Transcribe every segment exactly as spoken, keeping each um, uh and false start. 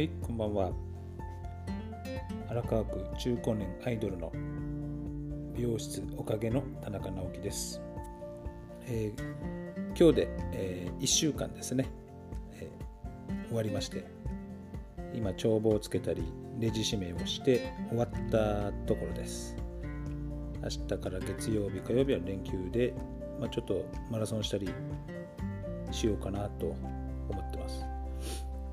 はい、こんばんは。荒川区中高年アイドルの美容室おかげの田中直樹です、えー、今日で、えー、いっしゅうかんですね、えー、終わりまして、今帳簿をつけたりレジ指名をして終わったところです。明日から月曜日火曜日は連休で、まあ、ちょっとマラソンしたりしようかなと思ってます。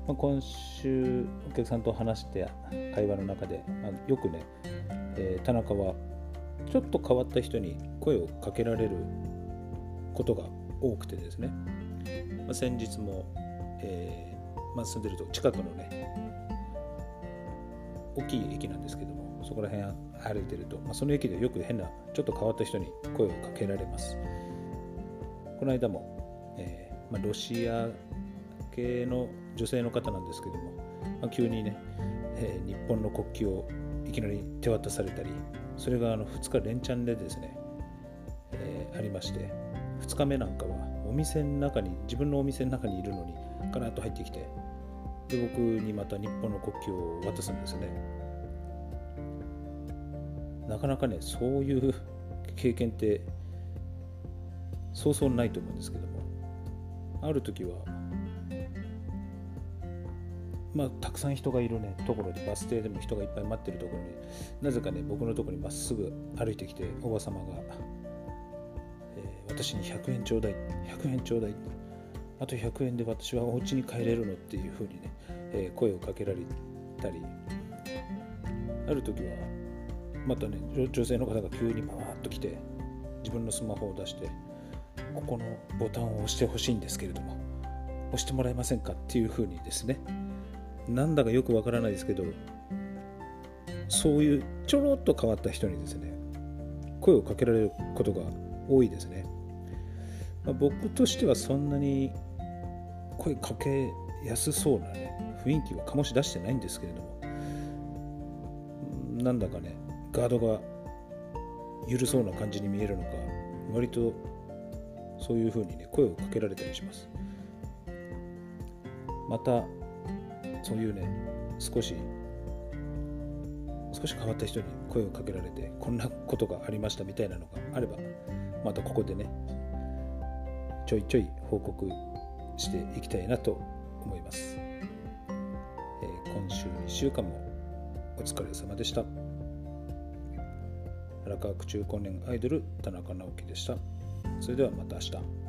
まあ、今週お客さんと話して会話の中で、まあ、よくね、えー、田中はちょっと変わった人に声をかけられることが多くてですね、まあ、先日も、えーまあ、住んでると近くのね大きい駅なんですけども、そこら辺歩いてると、まあ、その駅でよく変なちょっと変わった人に声をかけられます。この間も、えーまあ、ロシア系の女性の方なんですけども、まあ、急にね、えー、日本の国旗をいきなり手渡されたり、それがあのふつか連チャンでですね、えー、ありまして、ふつかめなんかはお店の中に自分のお店の中にいるのにガラッと入ってきて、で僕にまた日本の国旗を渡すんですね。なかなかね、そういう経験ってそうそうないと思うんですけども、ある時はまあ、たくさん人がいるねところで、バス停でも人がいっぱい待ってるところに、なぜかね僕のところにまっすぐ歩いてきて、おばさまが、えー、私にひゃくえんちょうだい、ひゃくえんちょうだい、あとひゃくえんで私はお家に帰れるのっていうふうにね、えー、声をかけられたり、ある時はまたね女性の方が急にパワーッと来て、自分のスマホを出して、ここのボタンを押してほしいんですけれども押してもらえませんかっていうふうにですね、なんだかよくわからないですけど、そういうちょろっと変わった人にですね声をかけられることが多いですね。まあ、僕としてはそんなに声かけやすそうな、ね、雰囲気は醸し出してないんですけれども、なんだかねガードが緩そうな感じに見えるのか、割とそういう風にね声をかけられたりします。またそういうね、少し少し変わった人に声をかけられて、こんなことがありましたみたいなのがあれば、またここでねちょいちょい報告していきたいなと思います。えー、今週いっしゅうかんもお疲れ様でした。荒川区中高年アイドル田中直樹でした。それではまた明日。